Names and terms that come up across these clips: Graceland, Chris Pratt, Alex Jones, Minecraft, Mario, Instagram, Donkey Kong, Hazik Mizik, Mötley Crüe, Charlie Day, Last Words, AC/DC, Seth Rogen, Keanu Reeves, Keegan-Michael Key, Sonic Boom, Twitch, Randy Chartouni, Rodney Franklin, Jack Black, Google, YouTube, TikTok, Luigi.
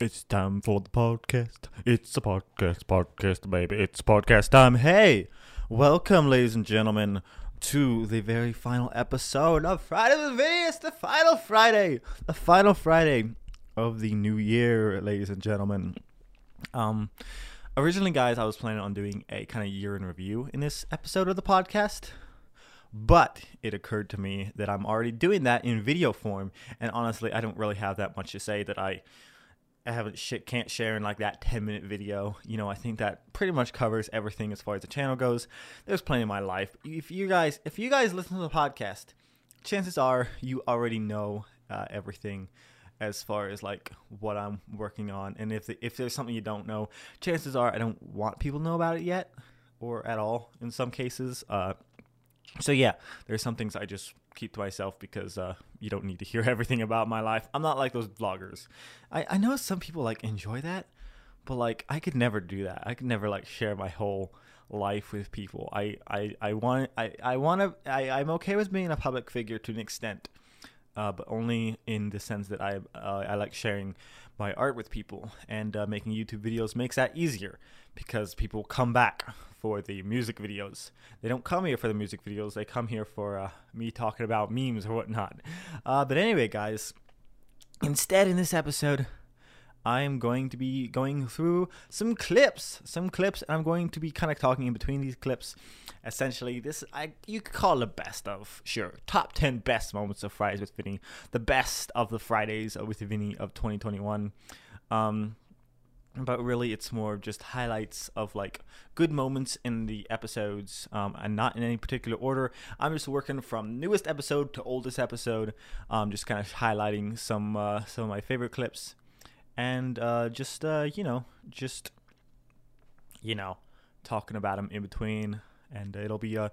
It's time for the podcast. It's a podcast, baby. It's podcast time. Hey, welcome, ladies and gentlemen, to the very final episode of Fridays with Vinny. It's the final Friday of the new year, ladies and gentlemen. Originally, guys, I was planning on doing a kind of year in review in this episode of the podcast, but it occurred to me that I'm already doing that in video form, and honestly, I don't really have that much to say that I haven't can't share in like that 10-minute video. You know, I think that pretty much covers everything as far as the channel goes. There's plenty of my life. If you guys listen to the podcast, chances are you already know everything as far as like what I'm working on. And if there's something you don't know, chances are I don't want people to know about it yet or at all in some cases. So yeah, there's some things I just keep to myself because you don't need to hear everything about my life. I'm not like those vloggers. I know some people like enjoy that, but like I could never do that. I could never like share my whole life with people. I'm okay with being a public figure to an extent, but only in the sense that I like sharing my art with people, and making YouTube videos makes that easier because people come back for the music videos. They don't come here for the music videos. They come here for me talking about memes or whatnot. But anyway, guys, instead in this episode, I am going to be going through some clips, and I'm going to be kind of talking in between these clips. Essentially, you could call it a best of, sure, top 10 best moments of Fridays with Vinny, the best of the Fridays with Vinny of 2021. But really, it's more just highlights of like good moments in the episodes, and not in any particular order. I'm just working from newest episode to oldest episode, just kind of highlighting some of my favorite clips. And talking about them in between, and it'll be a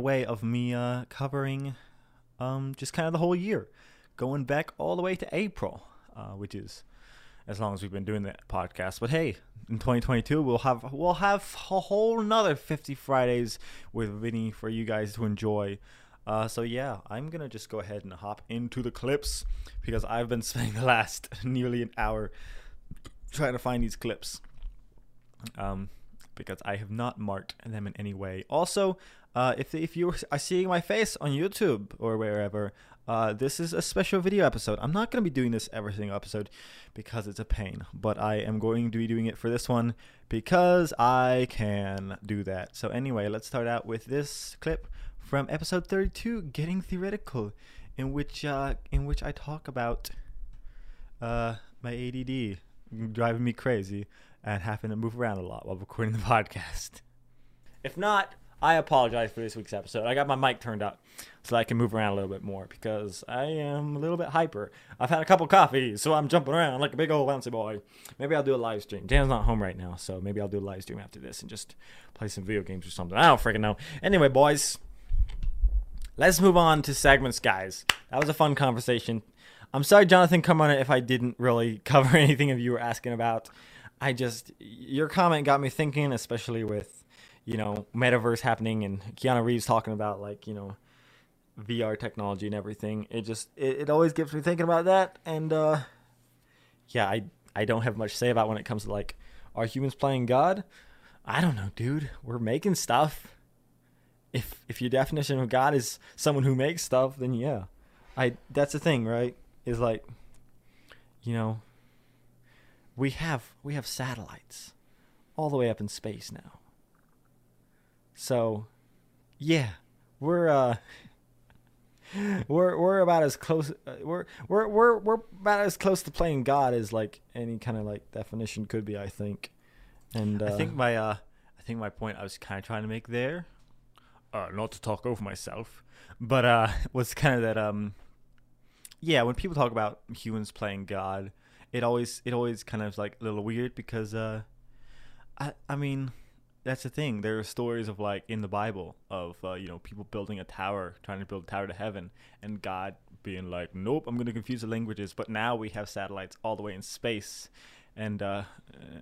way of me covering just kind of the whole year, going back all the way to April, which is as long as we've been doing the podcast. But hey, in 2022 we'll have a whole nother 50 Fridays with Vinny for you guys to enjoy. So yeah, I'm going to just go ahead and hop into the clips because I've been spending the last nearly an hour trying to find these clips, because I have not marked them in any way. Also, if you are seeing my face on YouTube or wherever, this is a special video episode. I'm not going to be doing this every single episode because it's a pain, but I am going to be doing it for this one because I can do that. So anyway, let's start out with this clip from episode 32, Getting Theoretical, in which I talk about my ADD driving me crazy and having to move around a lot while recording the podcast. If not, I apologize for this week's episode. I got my mic turned up so I can move around a little bit more because I am a little bit hyper. I've had a couple coffees, so I'm jumping around like a big old bouncy boy. Maybe I'll do a live stream. Dan's not home right now, so maybe I'll do a live stream after this and just play some video games or something. I don't freaking know. Anyway, boys, let's move on to segments, guys. That was a fun conversation. I'm sorry, Jonathan Carmona, if I didn't really cover anything of you were asking about. Your comment got me thinking, especially with, you know, metaverse happening and Keanu Reeves talking about, like, you know, VR technology and everything. It always gets me thinking about that. And, yeah, I don't have much to say about when it comes to, like, are humans playing God? I don't know, dude. We're making stuff. If your definition of God is someone who makes stuff, then yeah, that's the thing, right? Is like, you know, we have satellites all the way up in space now. So, yeah, we're about as close to playing God as like any kind of like definition could be, I think. And I think my point I was kind of trying to make there, not to talk over myself, but was kind of that. Yeah, when people talk about humans playing God, it always kind of like a little weird because I mean, that's the thing. There are stories of like in the Bible of people building a tower, trying to build a tower to heaven, and God being like, nope, I'm going to confuse the languages. But now we have satellites all the way in space, and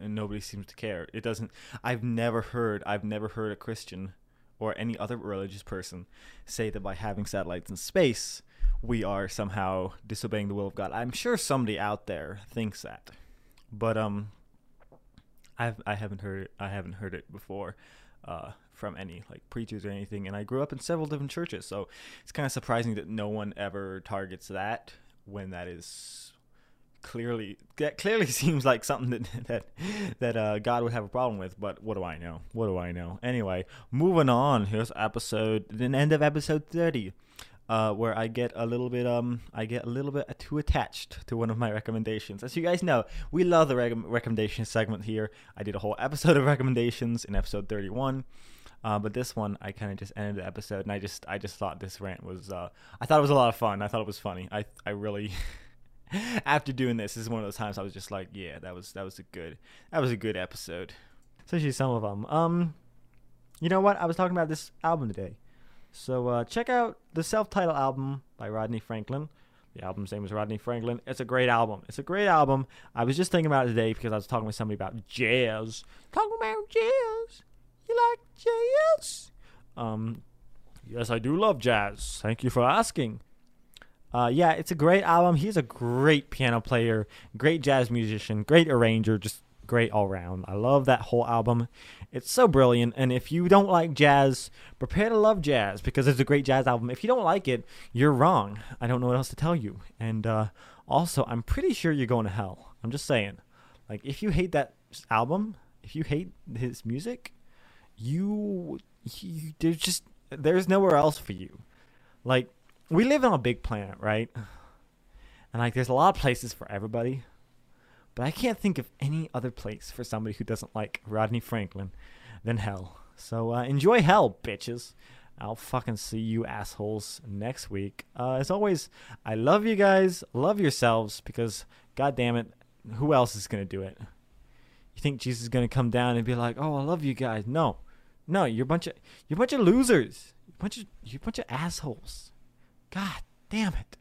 nobody seems to care. It doesn't. I've never heard a Christian or any other religious person say that by having satellites in space, we are somehow disobeying the will of God. I'm sure somebody out there thinks that. But I haven't heard it before from any like preachers or anything, and I grew up in several different churches, so it's kind of surprising that no one ever targets that when that is clearly seems like something that God would have a problem with. But what do I know? Anyway, moving on. Here's the end of episode 30, where I get a little bit too attached to one of my recommendations. As you guys know, we love the recommendation segment here. I did a whole episode of recommendations in episode 31. But this one, I kind of just ended the episode, and I just thought this rant was I thought it was a lot of fun. I thought it was funny. I really after doing this is one of those times I was just like, yeah, that was a good episode. Especially some of them. You know what? I was talking about this album today. So check out the self-titled album by Rodney Franklin. The album's name is Rodney Franklin. It's a great album. I was just thinking about it today because I was talking with somebody about jazz. Talking about jazz. You like jazz? Yes, I do love jazz. Thank you for asking. Yeah, it's a great album. He's a great piano player, great jazz musician, great arranger, just great all around. I love that whole album. It's so brilliant. And if you don't like jazz, prepare to love jazz, because it's a great jazz album. If you don't like it, you're wrong. I don't know what else to tell you. And also, I'm pretty sure you're going to hell. I'm just saying. Like, if you hate that album, if you hate his music, there's nowhere else for you. Like, we live on a big planet, right? And like, there's a lot of places for everybody, but I can't think of any other place for somebody who doesn't like Rodney Franklin than hell. So enjoy hell, bitches. I'll fucking see you assholes next week. As always, I love you guys. Love yourselves, because god damn it, who else is gonna do it? You think Jesus is gonna come down and be like, "Oh, I love you guys"? No, you're a bunch of losers. You're a bunch of assholes. God damn it.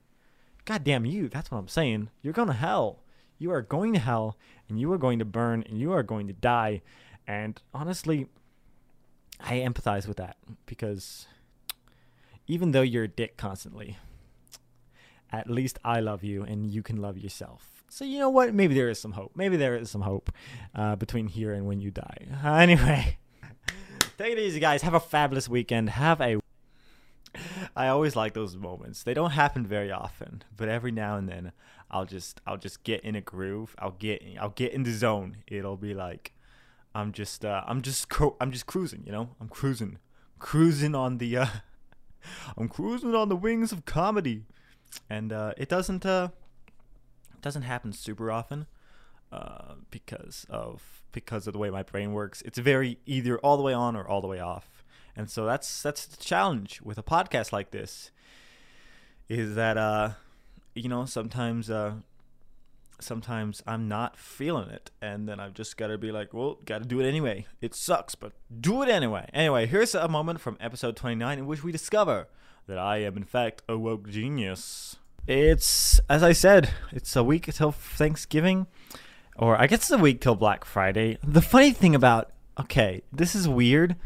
God damn you. That's what I'm saying. You're going to hell. You are going to hell, and you are going to burn, and you are going to die. And honestly, I empathize with that, because even though you're a dick constantly, at least I love you and you can love yourself. So you know what? Maybe there is some hope. Between here and when you die. Anyway, take it easy, guys. Have a fabulous weekend. I always like those moments. They don't happen very often, but every now and then I'll just get in a groove. I'll get in the zone. It'll be like I'm just cruising, you know? I'm cruising on the wings of comedy. And it doesn't happen super often because of the way my brain works. It's very either all the way on or all the way off. And so that's the challenge with a podcast like this, is that sometimes I'm not feeling it, and then I've just got to be like, well, got to do it anyway. It sucks, but do it anyway. Anyway, here's a moment from episode 29 in which we discover that I am in fact a woke genius. It's, as I said, it's a week till Thanksgiving, or I guess it's a week till Black Friday. The funny thing about, okay, this is weird.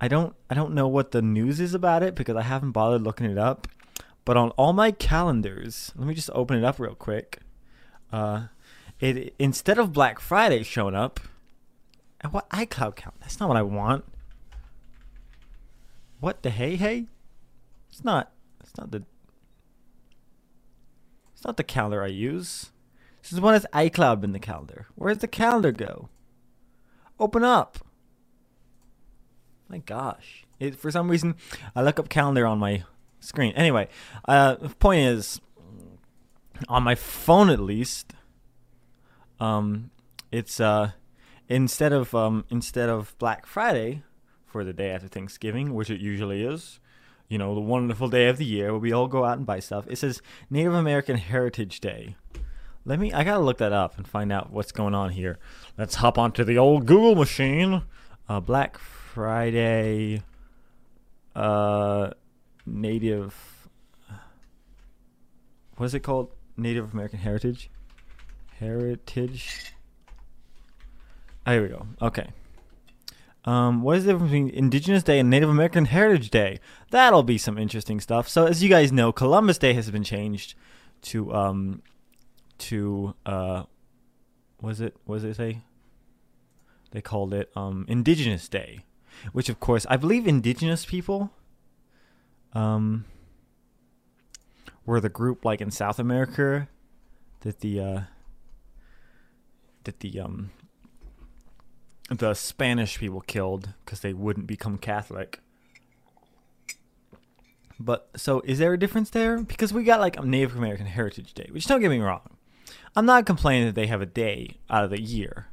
I don't know what the news is about it, because I haven't bothered looking it up. But on all my calendars, let me just open it up real quick. It instead of Black Friday showing up, and what iCloud count? That's not what I want. What the hey? It's not the calendar I use. This is one that's iCloud been the calendar. Where's the calendar go? Open up. My gosh. For some reason, I look up calendar on my screen. Anyway, the point is, on my phone at least, it's instead of Black Friday, for the day after Thanksgiving, which it usually is, you know, the wonderful day of the year where we all go out and buy stuff. It says Native American Heritage Day. I gotta look that up and find out what's going on here. Let's hop onto the old Google machine. Black Friday, Native, what is it called? Native American Heritage. Oh, here we go. Okay. What is the difference between Indigenous Day and Native American Heritage Day? That'll be some interesting stuff. So, as you guys know, Columbus Day has been changed to what does it say? They called it Indigenous Day, which of course I believe Indigenous people were the group like in South America that the Spanish people killed because they wouldn't become Catholic. But so is there a difference there? Because we got like Native American Heritage Day, which don't get me wrong, I'm not complaining that they have a day out of the year.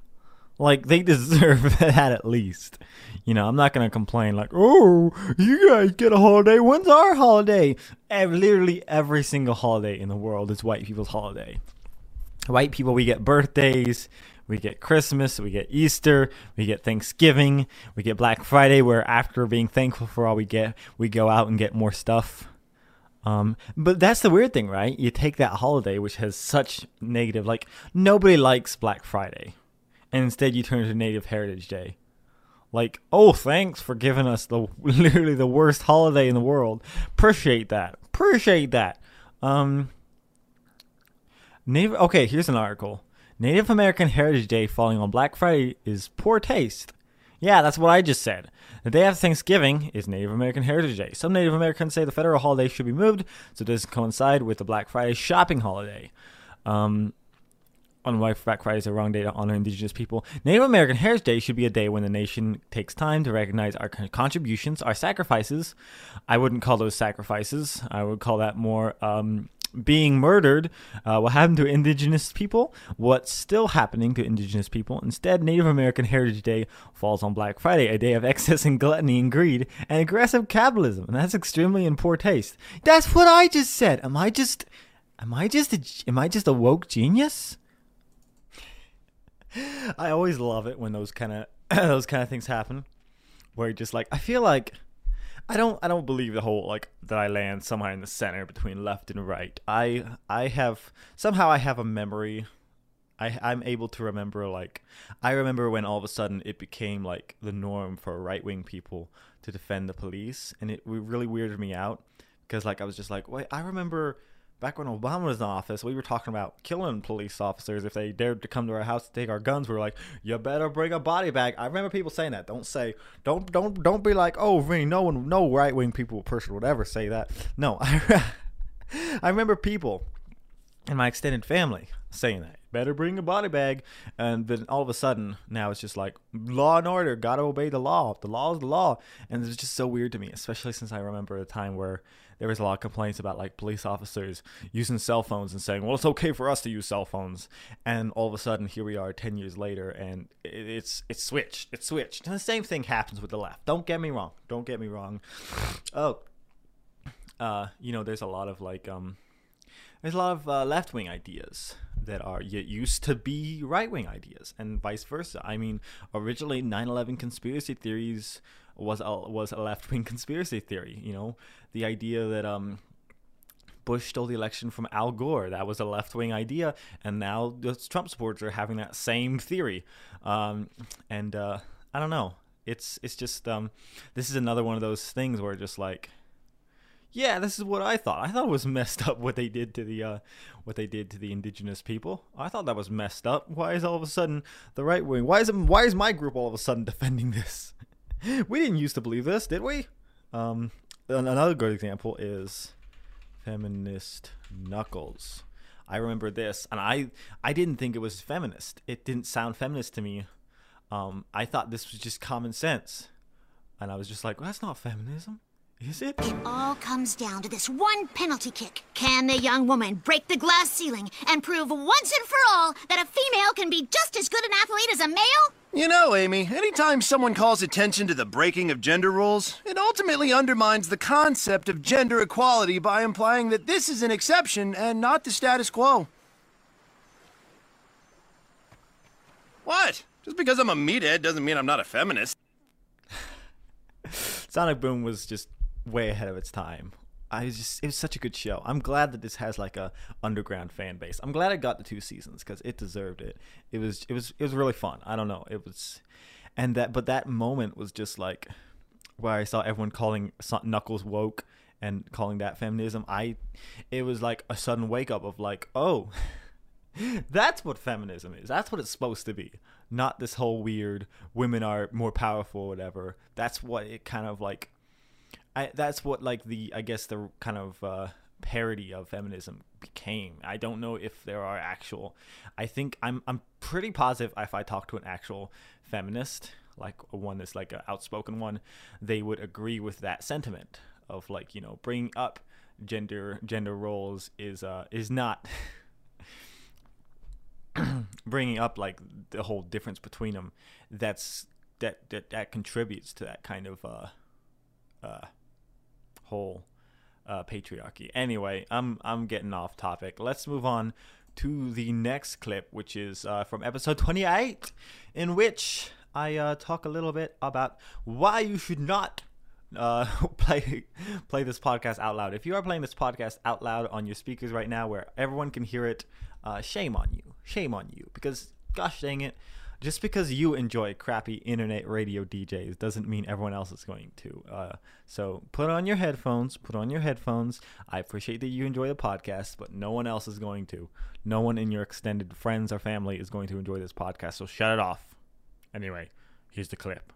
Like, they deserve that at least. You know, I'm not going to complain like, oh, you guys get a holiday. When's our holiday? Literally every single holiday in the world is white people's holiday. White people, we get birthdays, we get Christmas, we get Easter, we get Thanksgiving, we get Black Friday, where after being thankful for all we get, we go out and get more stuff. But that's the weird thing, right? You take that holiday, which has such negative, like, nobody likes Black Friday. And instead, you turn it to Native Heritage Day. Like, oh, thanks for giving us literally the worst holiday in the world. Appreciate that. Appreciate that. Okay, here's an article. Native American Heritage Day falling on Black Friday is poor taste. Yeah, that's what I just said. The day after Thanksgiving is Native American Heritage Day. Some Native Americans say the federal holiday should be moved so it doesn't coincide with the Black Friday shopping holiday. On why Black Friday is the wrong day to honor Indigenous people. Native American Heritage Day should be a day when the nation takes time to recognize our contributions, our sacrifices. I wouldn't call those sacrifices. I would call that more being murdered. What happened to Indigenous people? What's still happening to Indigenous people? Instead, Native American Heritage Day falls on Black Friday, a day of excess and gluttony and greed and aggressive capitalism. And that's extremely in poor taste. That's what I just said. Am I just a woke genius? I always love it when those kind of things happen, where you're just like, I feel like I don't believe the whole like that I land somewhere in the center between left and right. I have a memory. I'm able to remember, like, I remember when all of a sudden it became like the norm for right wing people to defend the police, and it really weirded me out because like I was just like, wait, I remember. Back when Obama was in office, we were talking about killing police officers. If they dared to come to our house to take our guns, we were like, you better bring a body bag. I remember people saying that. Don't be like, oh, Vinny, no right-wing person would ever say that. No, I remember people in my extended family saying that. Better bring a body bag. And then all of a sudden, now it's just like, law and order, gotta obey the law. The law is the law. And it's just so weird to me, especially since I remember a time where there was a lot of complaints about like police officers using cell phones and saying, well, it's okay for us to use cell phones. And all of a sudden, here we are 10 years later, and it's switched. It's switched. And the same thing happens with the left. Don't get me wrong. Don't get me wrong. Oh, you know, there's a lot of like, there's a lot of left-wing ideas that are used to be right-wing ideas, and vice versa. I mean, originally 9/11 conspiracy theories was a left-wing conspiracy theory. You know, the idea that Bush stole the election from Al Gore, that was a left-wing idea, and now the Trump supporters are having that same theory. I don't know. It's just this is another one of those things where just like. Yeah, this is what I thought. I thought it was messed up what they did to the Indigenous people. I thought that was messed up. Why is all of a sudden the right wing? Why is my group all of a sudden defending this? We didn't used to believe this, did we? Another good example is feminist knuckles. I remember this, and I didn't think it was feminist. It didn't sound feminist to me. I thought this was just common sense, and I was just like, well, that's not feminism. Is it? It all comes down to this one penalty kick. Can the young woman break the glass ceiling and prove once and for all that a female can be just as good an athlete as a male? You know, Amy, anytime someone calls attention to the breaking of gender rules, it ultimately undermines the concept of gender equality by implying that this is an exception and not the status quo. What? Just because I'm a meathead doesn't mean I'm not a feminist. Sonic Boom was just way ahead of its time. It was such a good show. I'm glad that this has like a underground fan base. I'm glad I got the 2 seasons because it deserved it. It was really fun. I don't know. It was, and that moment was just like where I saw everyone calling Knuckles woke and calling that feminism. It was like a sudden wake up of like, oh, That's what feminism is. That's what it's supposed to be. Not this whole weird women are more powerful or whatever. That's what it kind of like. That's what like the, I guess the kind of parody of feminism became. I don't know if there are actual. I think I'm pretty positive if I talk to an actual feminist, like one that's like an outspoken one, they would agree with that sentiment of like, you know, bringing up gender roles is not bringing up like the whole difference between them. That's that contributes to that kind of whole patriarchy. Anyway, I'm getting off topic. Let's move on to the next clip, which is from episode 28, in which I talk a little bit about why you should not play this podcast out loud. If you are playing this podcast out loud on your speakers right now where everyone can hear it, shame on you, because gosh dang it, just because you enjoy crappy internet radio DJs doesn't mean everyone else is going to. So put on your headphones. I appreciate that you enjoy the podcast, but no one else is going to. No one in your extended friends or family is going to enjoy this podcast, so shut it off. Anyway, here's the clip.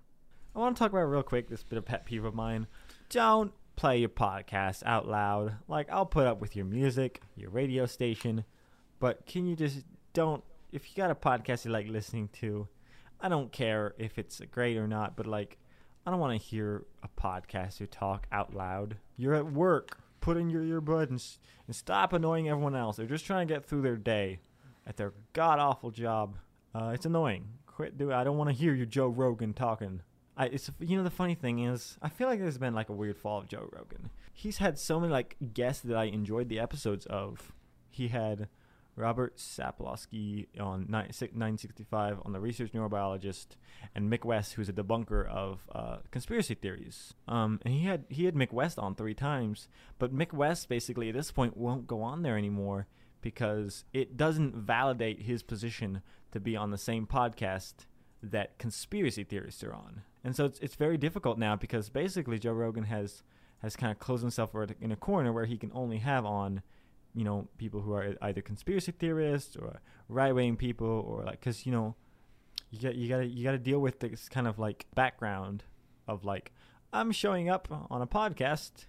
I want to talk about real quick this bit of pet peeve of mine. Don't play your podcast out loud. Like, I'll put up with your music, your radio station, but can you just don't, if you got a podcast you like listening to, I don't care if it's great or not, but like, I don't want to hear a podcaster talk out loud. You're at work. Put in your earbud and stop annoying everyone else. They're just trying to get through their day at their god-awful job. It's annoying. Quit doing it. I don't want to hear your Joe Rogan talking. It's, you know, the funny thing is, I feel like there's been like a weird fall of Joe Rogan. He's had so many like guests that I enjoyed the episodes of. He had Robert Sapolsky on 965 on the Research Neurobiologist, and Mick West, who's a debunker of conspiracy theories. And he had Mick West on 3 times, but Mick West basically at this point won't go on there anymore because it doesn't validate his position to be on the same podcast that conspiracy theorists are on. And so it's very difficult now because basically Joe Rogan has kind of closed himself in a corner where he can only have on, you know, people who are either conspiracy theorists or right-wing people, or like, because, you know, you gotta deal with this kind of like background of like, I'm showing up on a podcast.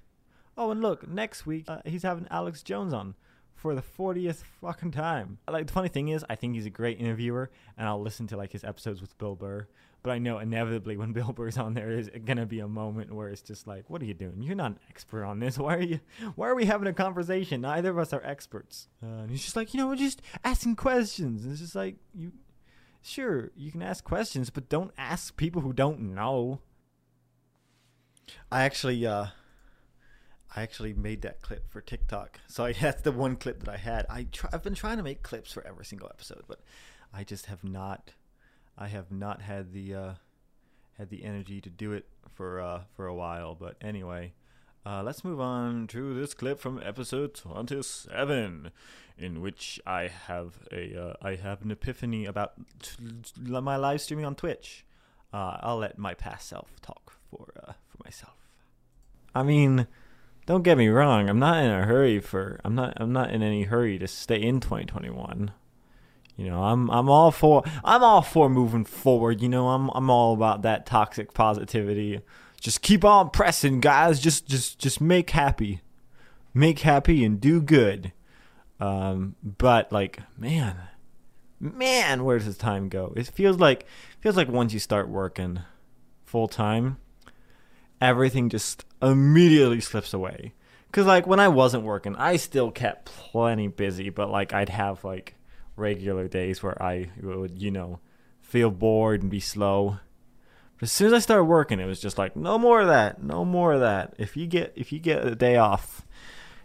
Oh, and look, next week he's having Alex Jones on for the 40th fucking time. Like, the funny thing is, I think he's a great interviewer, and I'll listen to like his episodes with Bill Burr, but I know inevitably when Bill Burr's on there is gonna be a moment where it's just like, what are you doing? You're not an expert on this. Why are we having a conversation? Neither of us are experts. And he's just like, you know, we're just asking questions. And it's just like, you can ask questions, but don't ask people who don't know. I actually made that clip for TikTok. So that's the one clip that I had. I've been trying to make clips for every single episode, but I just have not. I have not had the energy to do it for a while. But anyway, let's move on to this clip from episode 27, in which I have an epiphany about my live streaming on Twitch. I'll let my past self talk for myself. I mean, don't get me wrong, I'm not in any hurry to stay in 2021. You know, I'm all for moving forward, you know, I'm all about that toxic positivity. Just keep on pressing, guys. Just make happy and do good. But like, man, where does time go? It feels like once you start working full time, everything just immediately slips away. Because like when I wasn't working, I still kept plenty busy, but like I'd have like regular days where I would, you know, feel bored and be slow. But as soon as I started working, it was just like, no more of that. If you get a day off,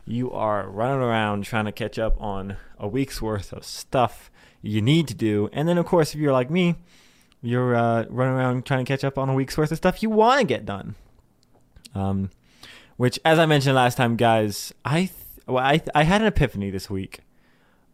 you are running around trying to catch up on a week's worth of stuff you need to do. And then of course, if you're like me, you're running around trying to catch up on a week's worth of stuff you want to get done. Which, as I mentioned last time, guys, I had an epiphany this week.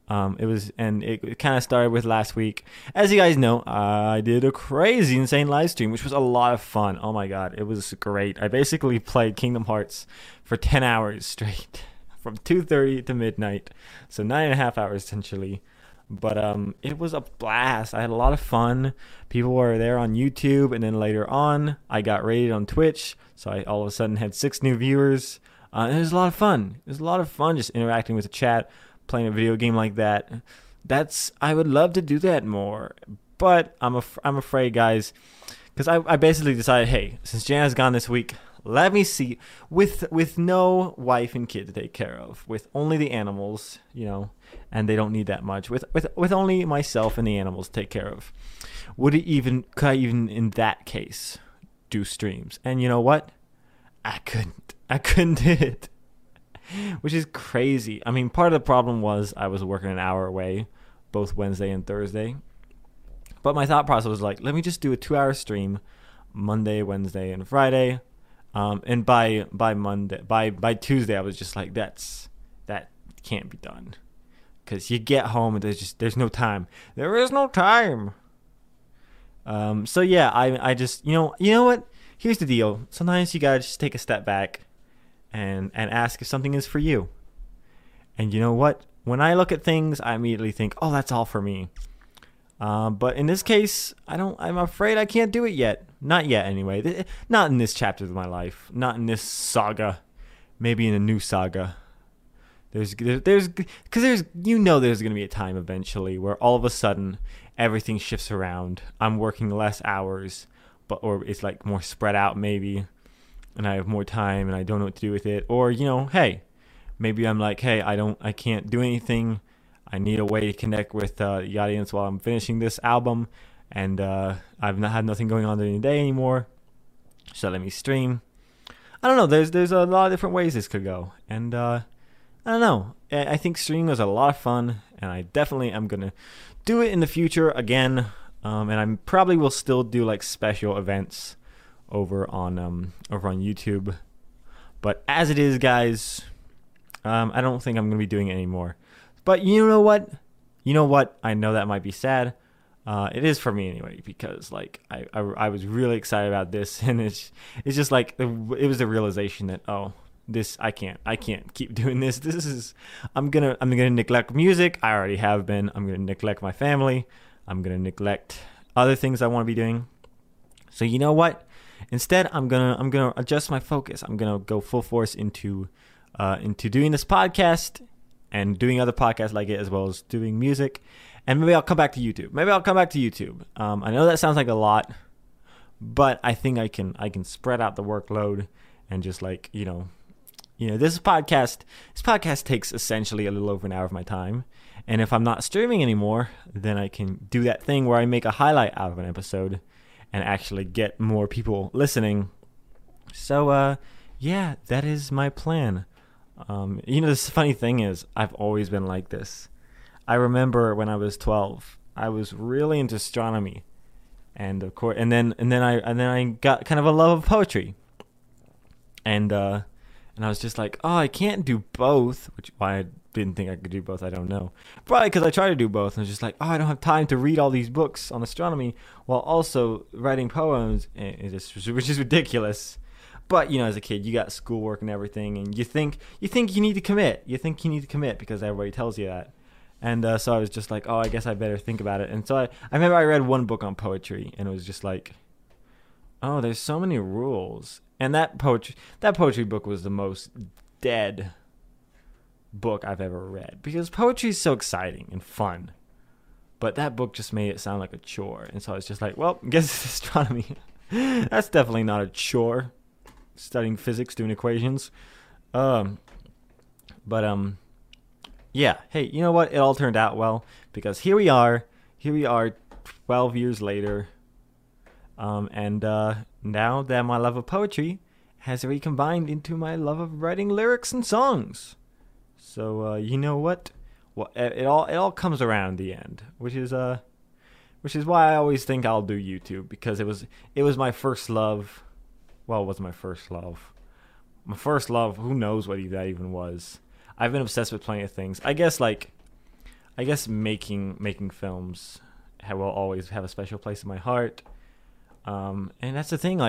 It kind of started with last week. As you guys know, I did a crazy, insane live stream, which was a lot of fun. Oh my God, it was great. I basically played Kingdom Hearts for 10 hours straight, from 2:30 to midnight, so 9.5 hours essentially. But it was a blast. I had a lot of fun. People were there on YouTube, and then later on, I got rated on Twitch. So I all of a sudden had 6 new viewers. And it was a lot of fun. It was a lot of fun just interacting with the chat, playing a video game like that. I would love to do that more. But I'm afraid, guys, because I basically decided, hey, since Jana's gone this week, let me see, with no wife and kid to take care of, with only the animals, you know, and they don't need that much, with only myself and the animals to take care of, could I even in that case do streams? And you know what? I couldn't do it, which is crazy. I mean, part of the problem was I was working an hour away both Wednesday and Thursday, but my thought process was like, let me just do a 2-hour stream Monday, Wednesday, and Friday. And by Tuesday, I was just like, that can't be done, because you get home and there's no time. There is no time. So yeah, I just, you know what? Here's the deal. Sometimes you gotta just take a step back and ask if something is for you. And you know what? When I look at things, I immediately think, oh, that's all for me. But in this case, I'm afraid I can't do it yet. Not yet, anyway. Not in this chapter of my life. Not in this saga. Maybe in a new saga. There's going to be a time eventually where all of a sudden everything shifts around. I'm working less hours, or it's like more spread out maybe, and I have more time and I don't know what to do with it. Or, hey, maybe I'm like, hey, I can't do anything. I need a way to connect with the audience while I'm finishing this album, and I've not had nothing going on during the day anymore, so let me stream. I don't know. There's a lot of different ways this could go, and I don't know. I think streaming was a lot of fun, and I definitely am gonna do it in the future again, and I probably will still do like special events over on YouTube. But as it is, guys, I don't think I'm gonna be doing it anymore. But you know what? I know that might be sad. It is for me anyway, because like I was really excited about this, and it's just like it was the realization that, oh, this I can't keep doing this. This is I'm gonna neglect music. I already have been. I'm gonna neglect my family. I'm gonna neglect other things I want to be doing. So you know what? Instead, I'm gonna adjust my focus. I'm gonna go full force into doing this podcast, and doing other podcasts like it, as well as doing music. And maybe I'll come back to YouTube. I know that sounds like a lot, but I think I can spread out the workload and just like, this podcast takes essentially a little over an hour of my time. And if I'm not streaming anymore, then I can do that thing where I make a highlight out of an episode and actually get more people listening. So, yeah, that is my plan. This funny thing is, I've always been like this. I remember when I was 12, I was really into astronomy, and of course, and then I got kind of a love of poetry, and I was just like, oh, I can't do both, which why I didn't think I could do both, I don't know. Probably because I tried to do both, and I was just like, oh, I don't have time to read all these books on astronomy while also writing poems, which is ridiculous. But, as a kid, you got schoolwork and everything, and you think you need to commit. You think you need to commit because everybody tells you that. And so I was just like, oh, I guess I better think about it. And so I remember I read one book on poetry, and it was just like, oh, there's so many rules. And that poetry book was the most dead book I've ever read, because poetry is so exciting and fun. But that book just made it sound like a chore. And so I was just like, well, I guess it's astronomy. That's definitely not a chore. Studying physics, doing equations, yeah. Hey, you know what? It all turned out well, because here we are, 12 years later, and now that my love of poetry has recombined into my love of writing lyrics and songs. So you know what? Well, it all comes around in the end, which is why I always think I'll do YouTube, because it was my first love. Well, it was my first love. My first love, who knows what that even was. I've been obsessed with plenty of things. I guess making films will always have a special place in my heart. And that's the thing.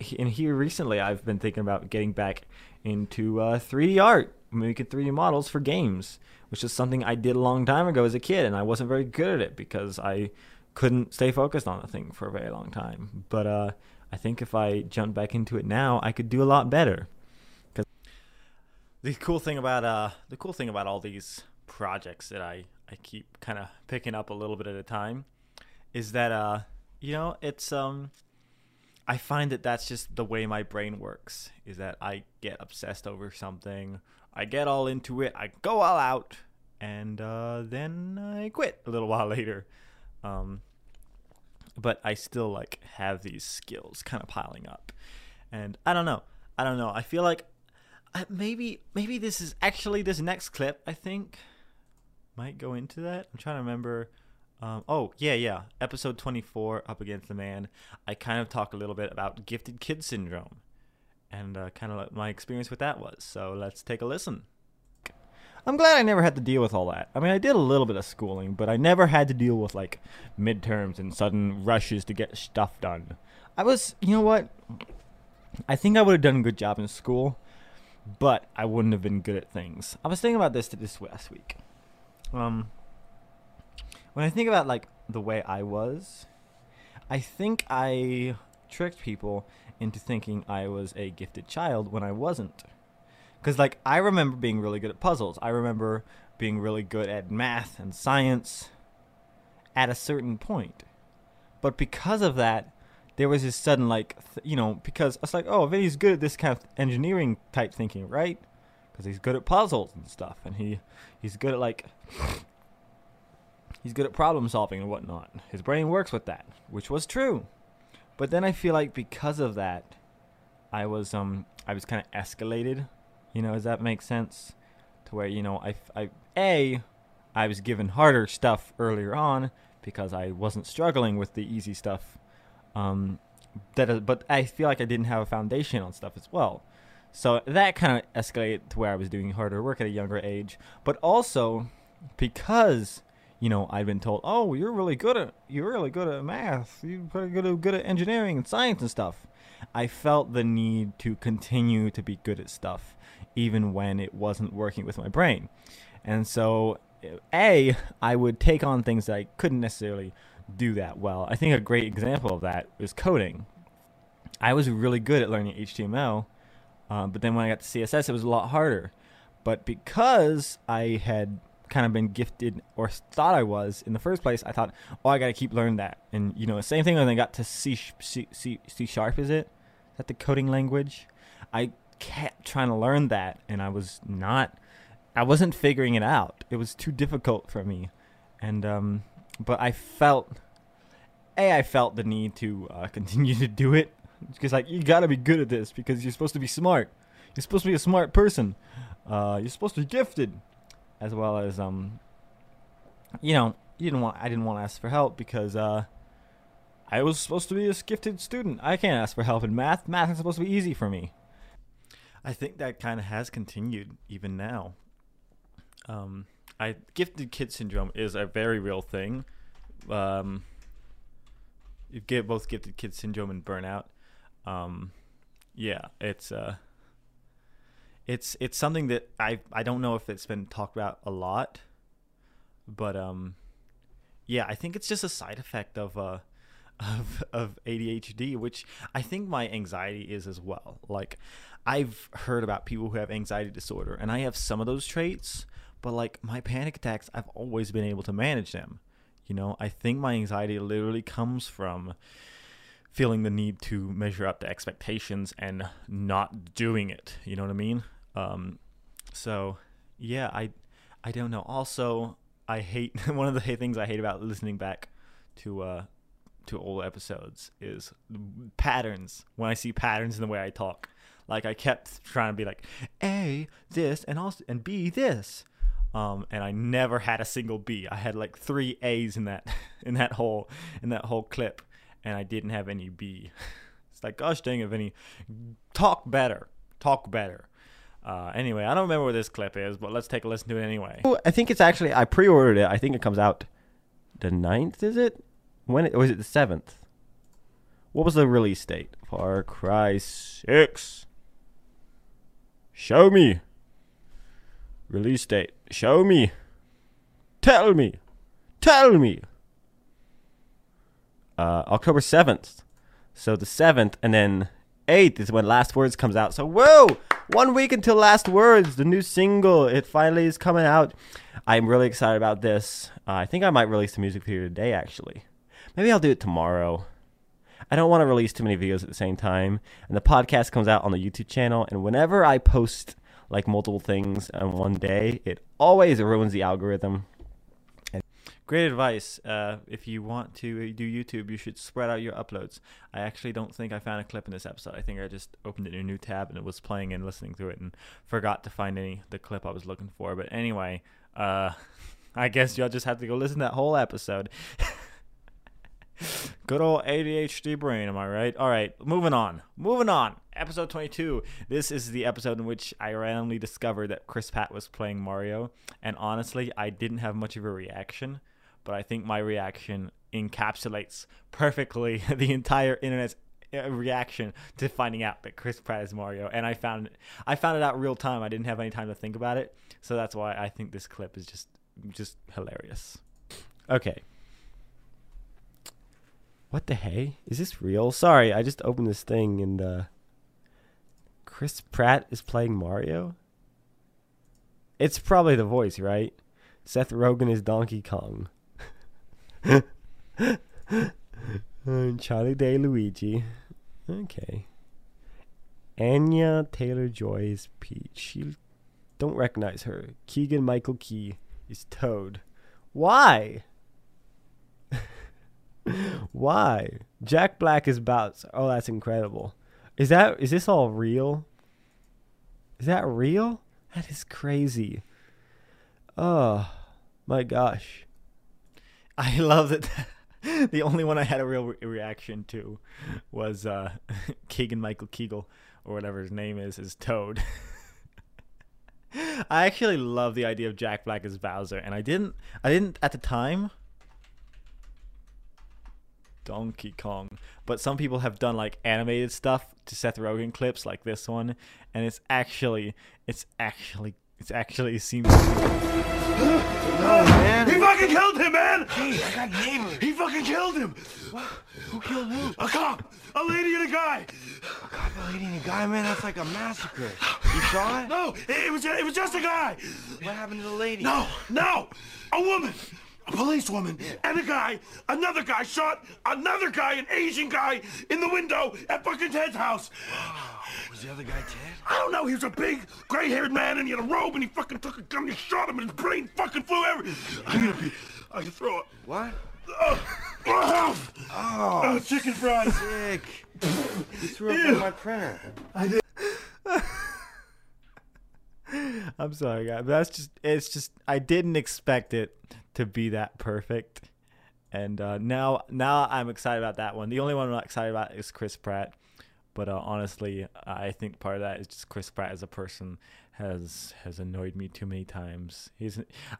Here recently, I've been thinking about getting back into 3D art, making 3D models for games, which is something I did a long time ago as a kid, and I wasn't very good at it because I couldn't stay focused on the thing for a very long time. But I think if I jump back into it now, I could do a lot better. Cause the cool thing about all these projects that I keep kind of picking up a little bit at a time is that you know, it's I find that that's just the way my brain works, is that I get obsessed over something, I get all into it, I go all out, and then I quit a little while later. But I still like have these skills kind of piling up, and I don't know. I feel like maybe this is actually, this next clip I think might go into that. I'm trying to remember. Oh yeah. Episode 24, Up Against the Man. I kind of talk a little bit about gifted kid syndrome, and kind of my experience with that was. So let's take a listen. I'm glad I never had to deal with all that. I mean, I did a little bit of schooling, but I never had to deal with, like, midterms and sudden rushes to get stuff done. I was, you know what? I think I would have done a good job in school, but I wouldn't have been good at things. I was thinking about this last week. When I think about, like, the way I was, I think I tricked people into thinking I was a gifted child when I wasn't. Because, like, I remember being really good at puzzles. I remember being really good at math and science at a certain point. But because of that, there was this sudden, like, because I was like, oh, Vinny's good at this kind of engineering type thinking, right? Because he's good at puzzles and stuff. And he's good at, like, he's good at problem solving and whatnot. His brain works with that, which was true. But then I feel like because of that, I was kind of escalated. You know, does that make sense? To where, you know, I was given harder stuff earlier on because I wasn't struggling with the easy stuff. But I feel like I didn't have a foundation on stuff as well. So that kind of escalated to where I was doing harder work at a younger age. But also because, you know, I'd been told, oh, you're really good at math, you're pretty good at engineering and science and stuff. I felt the need to continue to be good at stuff, even when it wasn't working with my brain. And so, I would take on things that I couldn't necessarily do that well. I think a great example of that is coding. I was really good at learning HTML, but then when I got to CSS, it was a lot harder. But because I had kind of been gifted, or thought I was in the first place, I thought, oh, I gotta keep learning that. And, you know, same thing when I got to C sharp, is it? Is that the coding language? I kept trying to learn that, and I wasn't figuring it out. It was too difficult for me. And but I felt the need to continue to do it, because, like, you gotta be good at this because you're supposed to be smart, you're supposed to be a smart person, you're supposed to be gifted. As well as, you know, I didn't want to ask for help because I was supposed to be a gifted student. I can't ask for help in math. Math is supposed to be easy for me. I think that kind of has continued even now. Gifted kid syndrome is a very real thing. You get both gifted kid syndrome and burnout. Yeah, It's something that I don't know if it's been talked about a lot, but yeah, I think it's just a side effect of ADHD, which I think my anxiety is as well. Like, I've heard about people who have anxiety disorder, and I have some of those traits, but, like, my panic attacks, I've always been able to manage them. You know, I think my anxiety literally comes from feeling the need to measure up to expectations and not doing it. You know what I mean? So yeah, I don't know. Also, I hate one of the things I hate about listening back to old episodes is patterns. When I see patterns in the way I talk, like, I kept trying to be like A this and also and B this, and I never had a single B. I had like 3 A's in that whole clip, and I didn't have any B. It's like, gosh dang it, Vinny, talk better. Anyway, I don't remember where this clip is, but let's take a listen to it anyway. I think it's actually, I pre-ordered it. I think it comes out the 9th, is it? Or is it the 7th? What was the release date? Far Cry 6. Show me. Release date. Show me. Tell me. Tell me. October 7th. So the 7th and then 8th is when Last Words comes out. So whoa! 1 week until Last Words, the new single. It finally is coming out. I'm really excited about this. I think I might release the music video today, actually. Maybe I'll do it tomorrow. I don't want to release too many videos at the same time. And the podcast comes out on the YouTube channel. And whenever I post like multiple things on one day, it always ruins the algorithm. Great advice. If you want to do YouTube, you should spread out your uploads. I actually don't think I found a clip in this episode. I think I just opened it in a new tab and it was playing and listening to it and forgot to find the clip I was looking for. But anyway, I guess y'all just have to go listen to that whole episode. Good old ADHD brain, am I right? All right, moving on. Moving on. Episode 22. This is the episode in which I randomly discovered that Chris Pratt was playing Mario. And honestly, I didn't have much of a reaction. But I think my reaction encapsulates perfectly the entire internet's reaction to finding out that Chris Pratt is Mario. And I found it out real time. I didn't have any time to think about it. So that's why I think this clip is just hilarious. Okay. What the hey? Is this real? Sorry, I just opened this thing and Chris Pratt is playing Mario? It's probably the voice, right? Seth Rogen is Donkey Kong. Charlie Day Luigi. Okay. Anya Taylor-Joy is Peach. You don't recognize her. Keegan-Michael Key is Toad. Why? Why? Jack Black is Bouts. Oh, that's incredible. Is this all real? Is that real? That is crazy. Oh my gosh. I love that. The only one I had a real reaction to was Keegan-Michael Kegel or whatever his name is Toad. I actually love the idea of Jack Black as Bowser, and I didn't at the time. Donkey Kong, but some people have done like animated stuff to Seth Rogen clips like this one, and it actually seems. No, man. He fucking killed him, man. Jeez, I got neighbors. He fucking killed him. What? Who killed who? A cop, a lady, and a guy. A cop, a lady, and a guy, man. That's like a massacre. You saw it? No, it was just a guy. What happened to the lady? No, a woman. A policewoman, yeah. And a guy, another guy shot another guy, an Asian guy, in the window at fucking Ted's house. Wow. Was the other guy Ted? I don't know. He was a big, gray-haired man, and he had a robe, and he fucking took a gun and he shot him, and his brain fucking flew everywhere. Yeah. I can throw it. What? Oh, chicken fries. Sick. You threw up on my printer. I did. I'm sorry, guys. It's just, I didn't expect it to be that perfect. And now I'm excited about that one. The only one I'm not excited about is Chris Pratt. But honestly, I think part of that is just Chris Pratt as a person has annoyed me too many times.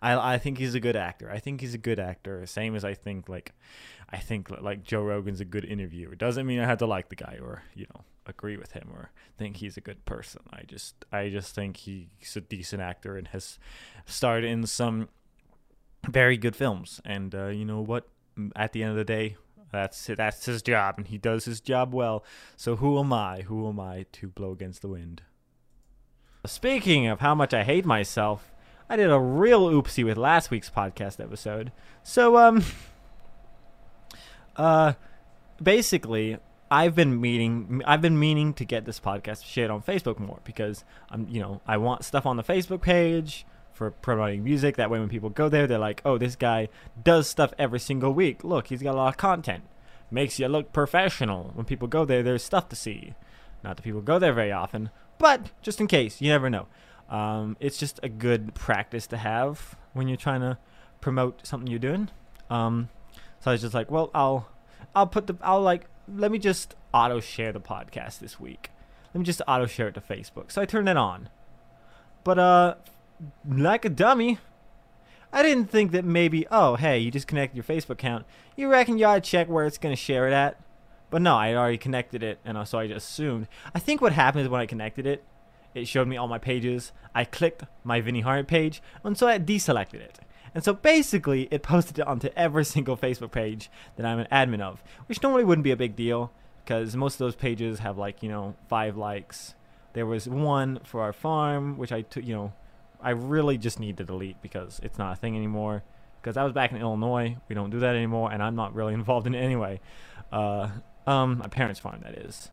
I think he's a good actor. Same as I think like Joe Rogan's a good interviewer. It doesn't mean I have to like the guy or, you know, agree with him or think he's a good person. I just think he's a decent actor and has starred in some very good films. And you know what? At the end of the day, that's his job, and he does his job well. So who am I to blow against the wind? Speaking of how much I hate myself, I did a real oopsie with last week's podcast episode. So basically, I've been meaning to get this podcast shared on Facebook more, because I want stuff on the Facebook page for promoting music. That way when people go there, they're like, oh, this guy does stuff every single week. Look, he's got a lot of content. Makes you look professional. When people go there, there's stuff to see. Not that people go there very often, but just in case, you never know. It's just a good practice to have when you're trying to promote something you're doing. So I was just like, well, let me just auto share the podcast this week. Let me just auto share it to Facebook. So I turned it on. But like a dummy, I didn't think that maybe, oh, hey, you just connected your Facebook account. You reckon you ought to check where it's going to share it at? But no, I already connected it, and so I just assumed. I think what happened is when I connected it, It showed me all my pages. I clicked my Vinny Hart page, and so I deselected it. And so basically, it posted it onto every single Facebook page that I'm an admin of, which normally wouldn't be a big deal because most of those pages have, like, you know, 5 likes. There was one for our farm, which I took, you know, I really just need to delete because it's not a thing anymore. Because I was back in Illinois, we don't do that anymore, and I'm not really involved in it anyway. My parents' farm, that is.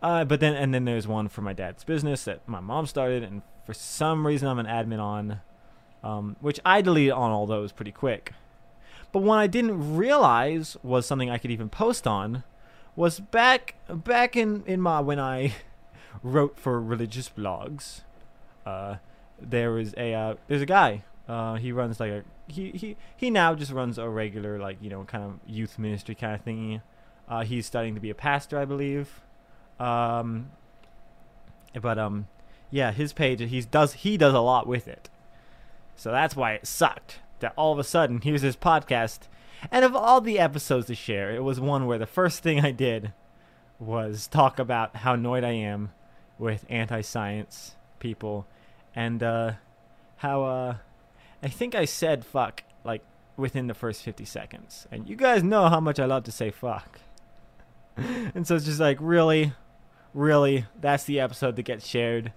But then there's one for my dad's business that my mom started, and for some reason I'm an admin on. Which I deleted on all those pretty quick. But one I didn't realize was something I could even post on was back in when I wrote for religious blogs. There's a guy. He runs like he now just runs a regular, like, you know, kind of youth ministry kind of thingy. He's studying to be a pastor, I believe. Yeah, his page, he does a lot with it. So that's why it sucked that all of a sudden, here's his podcast. And of all the episodes to share, it was one where the first thing I did was talk about how annoyed I am with anti-science people. And how I think I said fuck, like, within the first 50 seconds. And you guys know how much I love to say fuck. And so it's just like, really? Really? That's the episode that gets shared?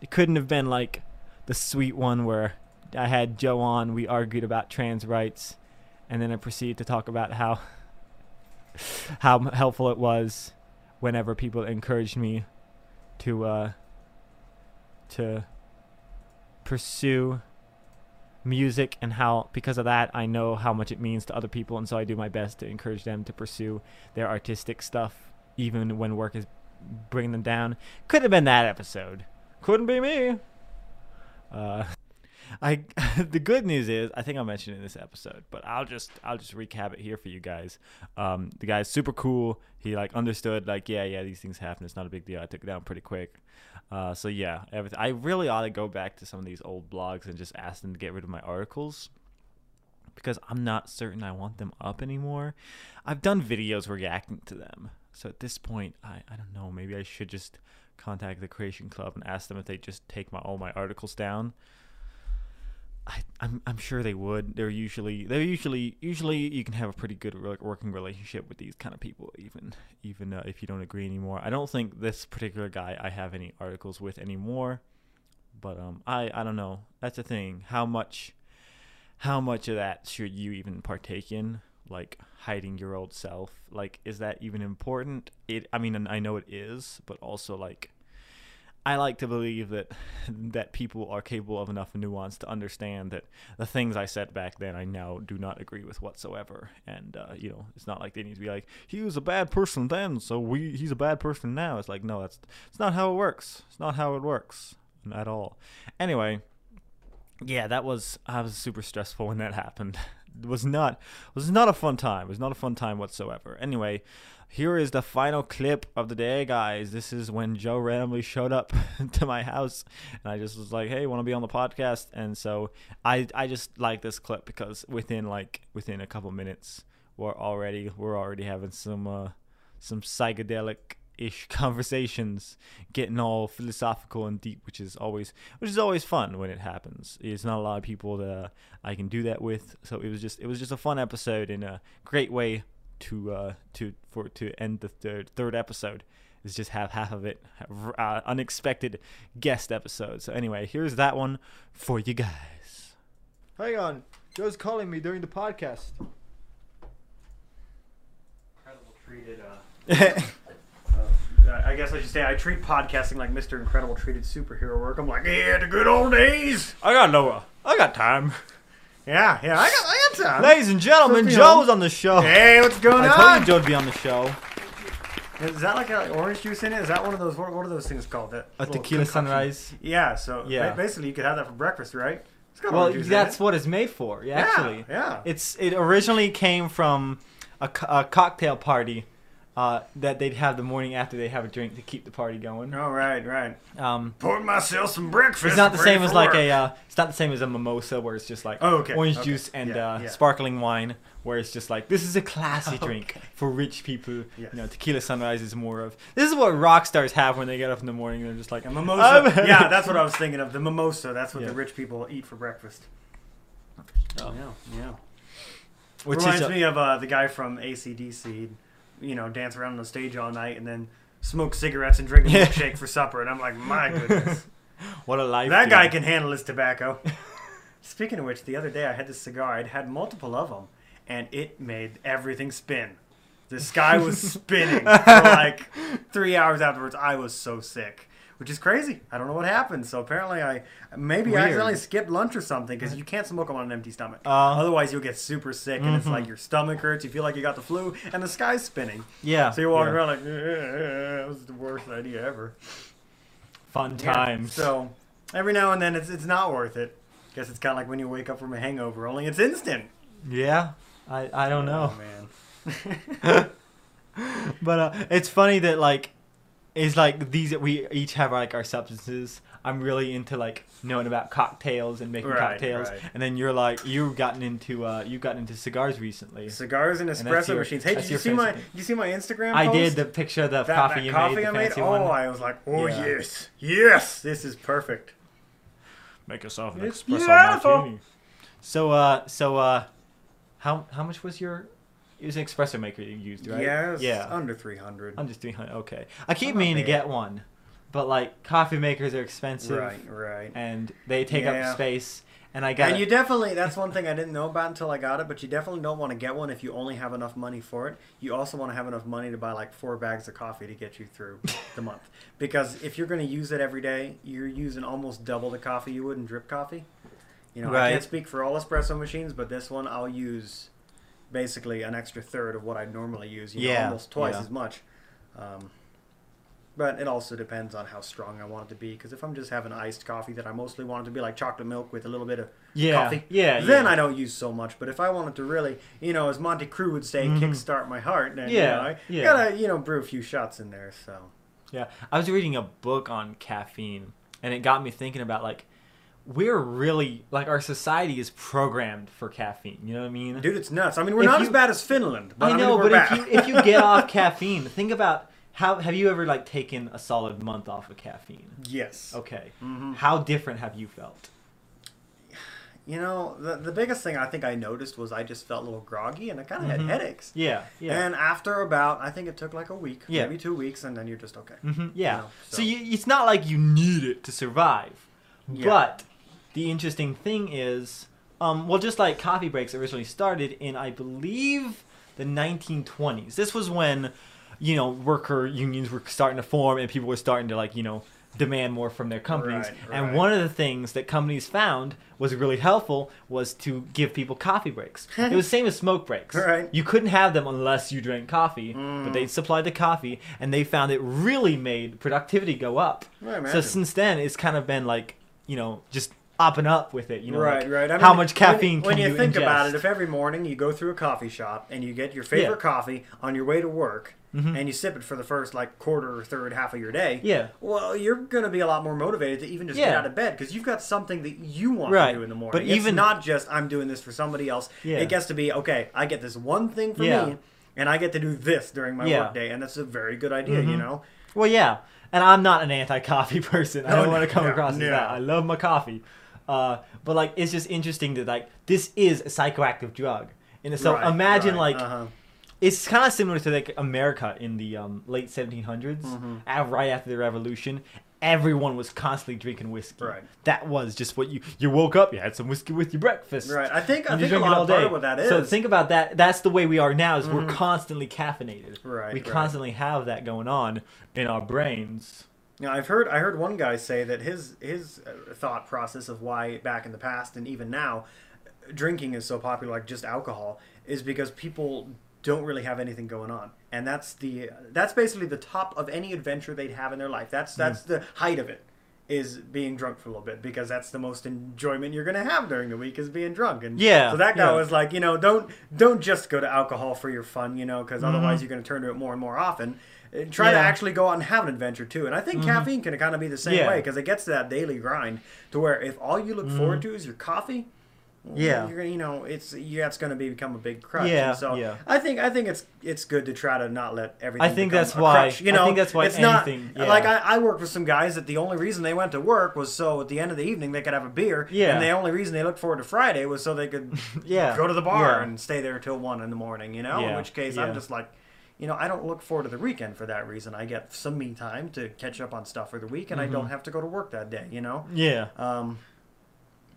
It couldn't have been, like, the sweet one where I had Joe on, we argued about trans rights, and then I proceeded to talk about how helpful it was whenever people encouraged me to pursue music, and how, because of that, I know how much it means to other people, and so I do my best to encourage them to pursue their artistic stuff, even when work is bringing them down. Could have been that episode. Couldn't be me. The good news is, I think I mentioned it in this episode, but I'll just recap it here for you guys. The guy's super cool. He, like, understood, like, yeah, these things happen. It's not a big deal. I took it down pretty quick. So yeah, everything. I really ought to go back to some of these old blogs and just ask them to get rid of my articles, because I'm not certain I want them up anymore. I've done videos reacting to them. So at this point, I don't know. Maybe I should just contact the Creation Club and ask them if they just take all my articles down. I'm sure they would. They're usually you can have a pretty good working relationship with these kind of people, even if you don't agree anymore. I don't think this particular guy I have any articles with anymore, but I don't know. That's the thing. How much of that should you even partake in? Like, hiding your old self. Like, is that even important? I mean, I know it is, but also, like, I like to believe that people are capable of enough nuance to understand that the things I said back then I now do not agree with whatsoever. And, you know, it's not like they need to be like, he was a bad person then, so he's a bad person now. It's like, no, it's not how it works. It's not how it works at all. Anyway, yeah, I was super stressful when that happened. It was not a fun time. It was not a fun time whatsoever. Anyway, here is the final clip of the day, guys. This is when Joe randomly showed up to my house, and I just was like, "Hey, want to be on the podcast?" And so I just like this clip because within a couple minutes, we're already having some psychedelic-ish conversations, getting all philosophical and deep, which is always fun when it happens. It's not a lot of people that I can do that with, so it was just a fun episode and a great way to end the third episode, is just have half of it unexpected guest episode. So anyway, here's that one for you guys. Hang on, Joe's calling me during the podcast. Incredible treated. I guess I should say I treat podcasting like Mr. Incredible treated superhero work. I'm like, yeah, the good old days. I got Noah. I got time. Yeah, I got time. Ladies and gentlemen, Joe's on the show. Hey, what's going on? I told you Joe'd be on the show. Is that like an orange juice in it? Is that what are those things called? That a tequila sunrise? Yeah, so yeah. Basically you could have that for breakfast, right? It's got orange juice. That's in it. What it's made for, actually. Yeah. It originally came from a cocktail party that they'd have the morning after they have a drink to keep the party going. Oh, right, right. Poured myself some breakfast. It's not the same as like a. It's not the same as a mimosa where it's just like orange juice and sparkling wine, where it's just like this is a classy drink for rich people. Yes. You know, Tequila Sunrise is more of this is what rock stars have when they get up in the morning. They're just like a mimosa. Yeah, that's what I was thinking of. The mimosa. That's what the rich people eat for breakfast. Oh yeah, yeah. Which reminds me of the guy from AC/DC. You know, dance around on the stage all night and then smoke cigarettes and drink a milkshake for supper. And I'm like, my goodness. What a life. That guy can handle his tobacco. Speaking of which, the other day I had this cigar. I'd had multiple of them, and it made everything spin. The sky was spinning for like 3 hours afterwards. I was so sick, which is crazy. I don't know what happened. So apparently I accidentally skipped lunch or something, because you can't smoke them on an empty stomach. Otherwise you'll get super sick, and it's like your stomach hurts. You feel like you got the flu, and the sky's spinning. Yeah. So you're walking around like, that was the worst idea ever. Fun times. So every now and then it's not worth it. I guess it's kind of like when you wake up from a hangover, only it's instant. Yeah. I don't know. Oh, man. But it's funny that like, it's like these that we each have like our substances. I'm really into like knowing about cocktails and making cocktails, and then you're like you've gotten into cigars recently. Cigars and espresso machines. Hey, did you see my Instagram? I did the picture of the coffee I made. Oh, I was like, yes, this is perfect. Make yourself an espresso martini. So how much was your? It was an espresso maker you used, right? Yes, yeah, under 300. Under 300, okay. I keep meaning to get one, but like coffee makers are expensive, right, and they take up space. And I got. And you definitely—that's one thing I didn't know about until I got it. But you definitely don't want to get one if you only have enough money for it. You also want to have enough money to buy like 4 bags of coffee to get you through the month. Because if you're going to use it every day, you're using almost double the coffee you would in drip coffee. You know, I can't speak for all espresso machines, but this one I'll use. Basically an extra third of what I normally use, you know, almost twice as much. But it also depends on how strong I want it to be, because if I'm just having iced coffee that I mostly want it to be like chocolate milk with a little bit of coffee, then I don't use so much. But if I wanted to really, you know, as Mötley Crüe would say, kickstart my heart, then you know, I gotta, you know, brew a few shots in there. So yeah, I was reading a book on caffeine, and it got me thinking about like, we're really, like, our society is programmed for caffeine. You know what I mean? Dude, it's nuts. I mean, we're not as bad as Finland. But I know, but if you get off caffeine, think about, have you ever, like, taken a solid month off of caffeine? Yes. Okay. Mm-hmm. How different have you felt? You know, the biggest thing I think I noticed was I just felt a little groggy, and I kind of had headaches. Yeah, yeah. And after about, I think it took like a week, maybe 2 weeks, and then you're just okay. Mm-hmm. Yeah. You know, so it's not like you need it to survive, but... The interesting thing is, well, just like coffee breaks originally started in, I believe, the 1920s. This was when, you know, worker unions were starting to form and people were starting to, like, you know, demand more from their companies. Right. And one of the things that companies found was really helpful was to give people coffee breaks. It was the same as smoke breaks. Right. You couldn't have them unless you drank coffee, but they supplied the coffee, and they found it really made productivity go up. So since then, it's kind of been, like, you know, just... up and up with it, you know, I mean, how much caffeine can you ingest? When you think about it, if every morning you go through a coffee shop and you get your favorite coffee on your way to work and you sip it for the first, like, quarter or third half of your day, well, you're going to be a lot more motivated to even just get out of bed, because you've got something that you want to do in the morning. But it's even, not just, I'm doing this for somebody else. Yeah. It gets to be, okay, I get this one thing for me, and I get to do this during my work day, and that's a very good idea, you know? Well, yeah, and I'm not an anti-coffee person. I don't want to come across as that. I love my coffee. But like, it's just interesting that like, this is a psychoactive drug. And so imagine like, it's kind of similar to like America in the late 1700s, right after the revolution, everyone was constantly drinking whiskey. Right. That was just what you woke up, you had some whiskey with your breakfast. Right. I think a lot of part of what that is. So think about that. That's the way we are now is we're constantly caffeinated. Right. We constantly have that going on in our brains. Now, I heard one guy say that his thought process of why back in the past and even now drinking is so popular, like just alcohol, is because people don't really have anything going on, and that's basically the top of any adventure they'd have in their life. That's the height of it. is being drunk for a little bit, because that's the most enjoyment you're going to have during the week is being drunk. And yeah, so that guy was like, you know, don't just go to alcohol for your fun, you know, because otherwise you're going to turn to it more and more often. And try to actually go out and have an adventure too. And I think caffeine can kind of be the same way, because it gets to that daily grind to where if all you look forward to is your coffee, you're gonna, you know, that's going to become a big crutch. Yeah, and so I think it's good to try to not let everything. I think that's why. Crutch. You know, I think that's why it's anything, not like I worked with some guys that the only reason they went to work was so at the end of the evening they could have a beer. Yeah, and the only reason they looked forward to Friday was so they could go to the bar and stay there till 1 a.m. You know, in which case I'm just like, you know, I don't look forward to the weekend for that reason. I get some me time to catch up on stuff for the week, and I don't have to go to work that day, you know? Yeah.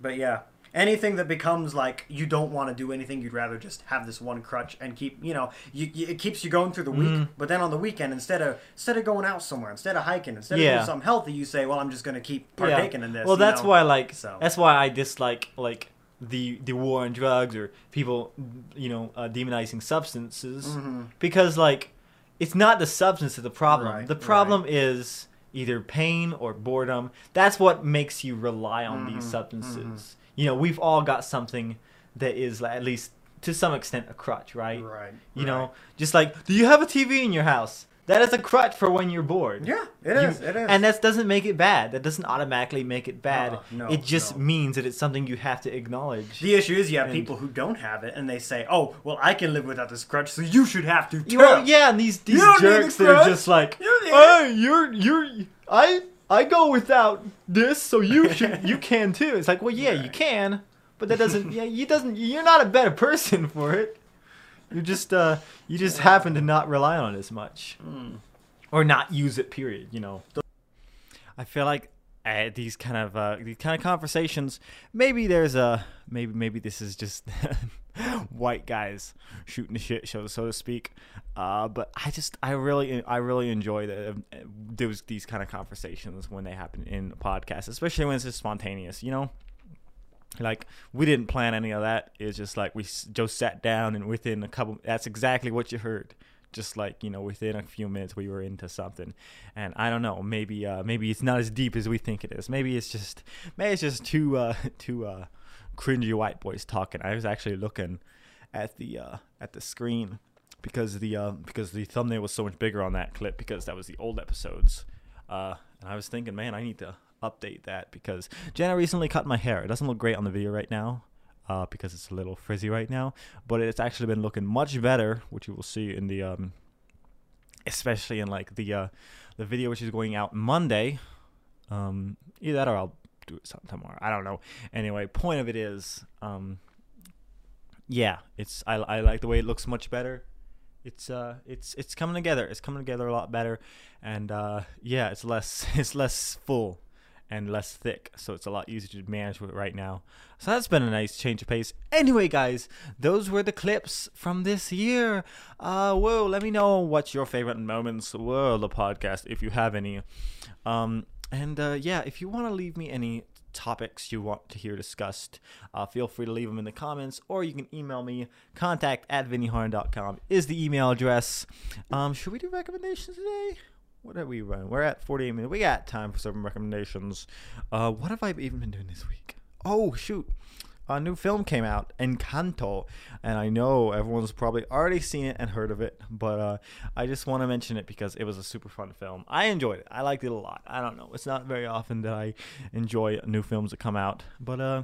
But yeah, anything that becomes like you don't want to do anything, you'd rather just have this one crutch and keep, you know, it keeps you going through the week. But then on the weekend, instead of going out somewhere, instead of hiking, instead of doing something healthy, you say, well, I'm just going to keep partaking in this. Well, that's why, like, that's why I dislike, like, the war on drugs or people, you know, demonizing substances, because, like, it's not the substance that's the problem. Right, the problem is either pain or boredom. That's what makes you rely on these substances. You know, we've all got something that is, like, at least to some extent, a crutch, right? Right. You know, just like, do you have a TV in your house? That is a crutch for when you're bored. Yeah, it is. And that doesn't make it bad. That doesn't automatically make it bad. It just means that it's something you have to acknowledge. The issue is you have people who don't have it, and they say, oh, well, I can live without this crutch, so you should have to too. Well, yeah, and these jerks, they're just like, oh, I go without this, so you can too. It's like, well, yeah, you can, but that doesn't, you're not a better person for it. You just happen to not rely on it as much, or not use it. Period. You know, I feel like these kind of conversations. Maybe there's a maybe this is just white guys shooting the shit show, so to speak. But I really enjoy these kind of conversations when they happen in podcasts, especially when it's just spontaneous. You know. Like, we didn't plan any of that. It's just like we just sat down, and within a couple, that's exactly what you heard. Just like, you know, within a few minutes we were into something. And I don't know, maybe it's not as deep as we think it is. Maybe it's just two cringy white boys talking. I was actually looking at the screen because the thumbnail was so much bigger on that clip, because that was the old episodes. And I was thinking, man, I need to update that, because Jenna recently cut my hair. It doesn't look great on the video right now because it's a little frizzy right now, but it's actually been looking much better, which you will see in the especially in like the video which is going out Monday. Either that or I'll do it sometime tomorrow, I don't know. Anyway, point of it is I like the way it looks much better. It's coming together. It's coming together a lot better, and it's less full and less thick, so it's a lot easier to manage with right now. So that's been a nice change of pace. Anyway, guys, those were the clips from this year. Whoa, let me know what's your favorite moments were the podcast, if you have any. If you want to leave me any topics you want to hear discussed, feel free to leave them in the comments, or you can email me. contact@vinnyharn.com is the email address. Should we do recommendations today? What are we running? We're at 48 minutes. We got time for some recommendations. What have I even been doing this week? Oh, shoot. A new film came out, Encanto. And I know everyone's probably already seen it and heard of it. But I just want to mention it because it was a super fun film. I enjoyed it. I liked it a lot. I don't know. It's not very often that I enjoy new films that come out. But I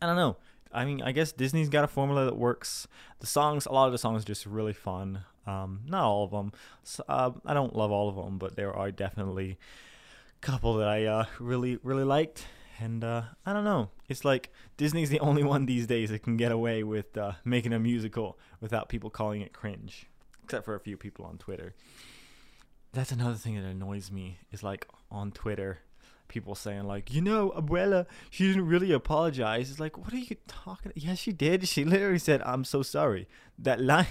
don't know. I mean, I guess Disney's got a formula that works. The songs, a lot of the songs are just really fun. Not all of them. So, I don't love all of them, but there are definitely a couple that I really, really liked. And I don't know. It's like Disney's the only one these days that can get away with making a musical without people calling it cringe, except for a few people on Twitter. That's another thing that annoys me is, like, on Twitter, people saying, like, you know, Abuela, she didn't really apologize. It's like, what are you talking about? Yeah, she did. She literally said, I'm so sorry. That line.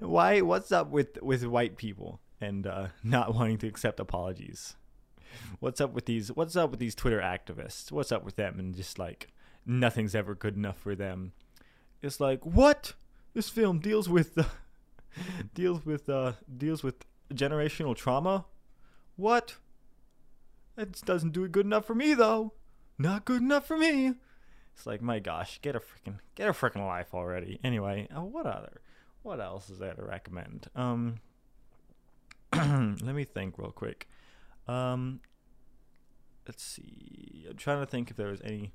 Why? What's up with white people and not wanting to accept apologies? What's up with these Twitter activists? What's up with them? And just like nothing's ever good enough for them. It's like, what? This film deals with generational trauma. What? That doesn't do it good enough for me, though. Not good enough for me. It's like, my gosh, get a freaking life already. Anyway, what else is there to recommend? Let me think real quick. Let's see. I'm trying to think if there was any.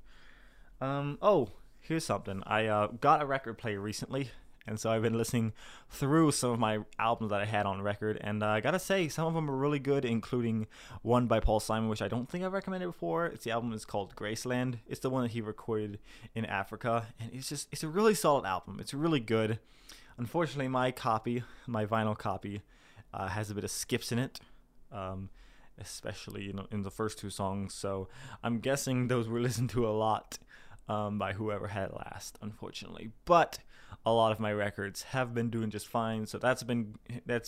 Oh, here's something. I got a record player recently, and so I've been listening through some of my albums that I had on record, and I gotta say, some of them are really good, including one by Paul Simon, which I don't think I've recommended before. It's the album is called Graceland. It's the one that he recorded in Africa, and it's a really solid album. It's really good. Unfortunately, my vinyl copy, has a bit of skips in it, especially in the first two songs, so I'm guessing those were listened to a lot by whoever had it last, unfortunately. But a lot of my records have been doing just fine, so that's been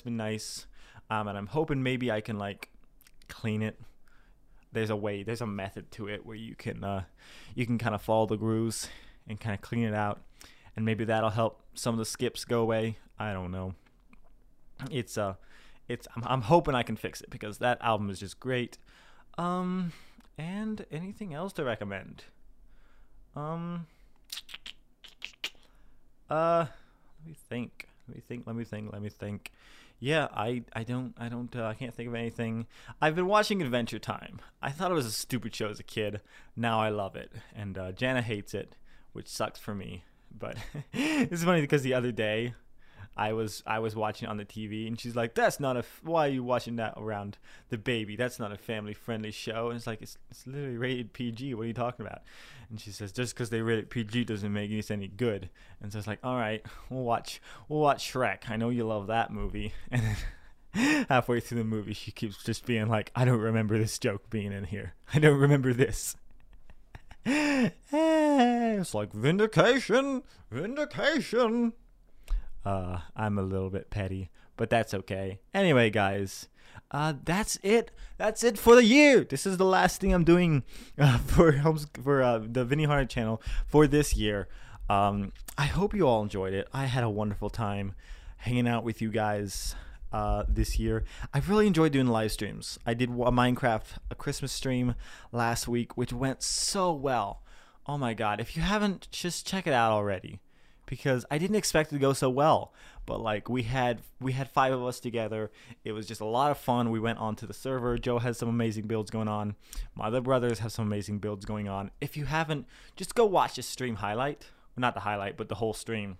nice. And I'm hoping maybe I can like clean it. There's a method to it where you can kind of follow the grooves and kind of clean it out, and maybe that'll help some of the skips go away. I don't know. I'm hoping I can fix it, because that album is just great. And anything else to recommend? Let me think. Yeah, I can't think of anything. I've been watching Adventure Time. I thought it was a stupid show as a kid. Now I love it, and Jana hates it, which sucks for me. But it's funny because the other day I was watching it on the TV, and she's like, "Why are you watching that around the baby? That's not a family-friendly show." And it's like, it's literally rated PG. What are you talking about? And she says, "Just because they rated PG doesn't make it any good." And so it's like, all right, we'll watch Shrek. I know you love that movie. And then halfway through the movie, she keeps just being like, "I don't remember this joke being in here. I don't remember this." It's like vindication. I'm a little bit petty, but that's okay. Anyway, guys, that's it for the year. This is the last thing I'm doing for the Vinny Harnett channel for this year. I hope you all enjoyed it. I had a wonderful time hanging out with you guys this year. I've really enjoyed doing live streams. I did a Minecraft Christmas stream last week, which went so well. Oh my god, if you haven't, just check it out already, because I didn't expect it to go so well, but like we had five of us together. It was just a lot of fun. We went onto the server. Joe has some amazing builds going on. My other brothers have some amazing builds going on. If you haven't, just go watch this stream highlight. Well, not the highlight, but the whole stream.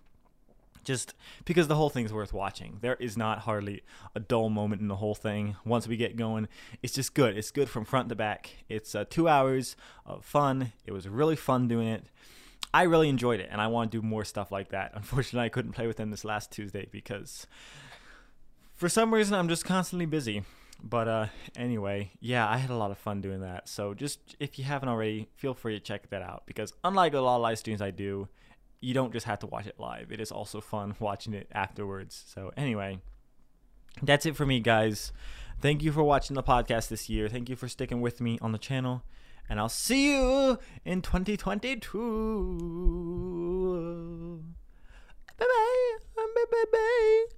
Just because the whole thing's worth watching. There is not hardly a dull moment in the whole thing. Once we get going, it's just good. It's good from front to back. It's 2 hours of fun. It was really fun doing it. I really enjoyed it, and I want to do more stuff like that. Unfortunately, I couldn't play with them this last Tuesday because for some reason I'm just constantly busy. But anyway, yeah, I had a lot of fun doing that. So just if you haven't already, feel free to check that out, because unlike a lot of live streams I do, you don't just have to watch it live. It is also fun watching it afterwards. So anyway, that's it for me, guys. Thank you for watching the podcast this year. Thank you for sticking with me on the channel. And I'll see you in 2022. Bye-bye. Bye-bye.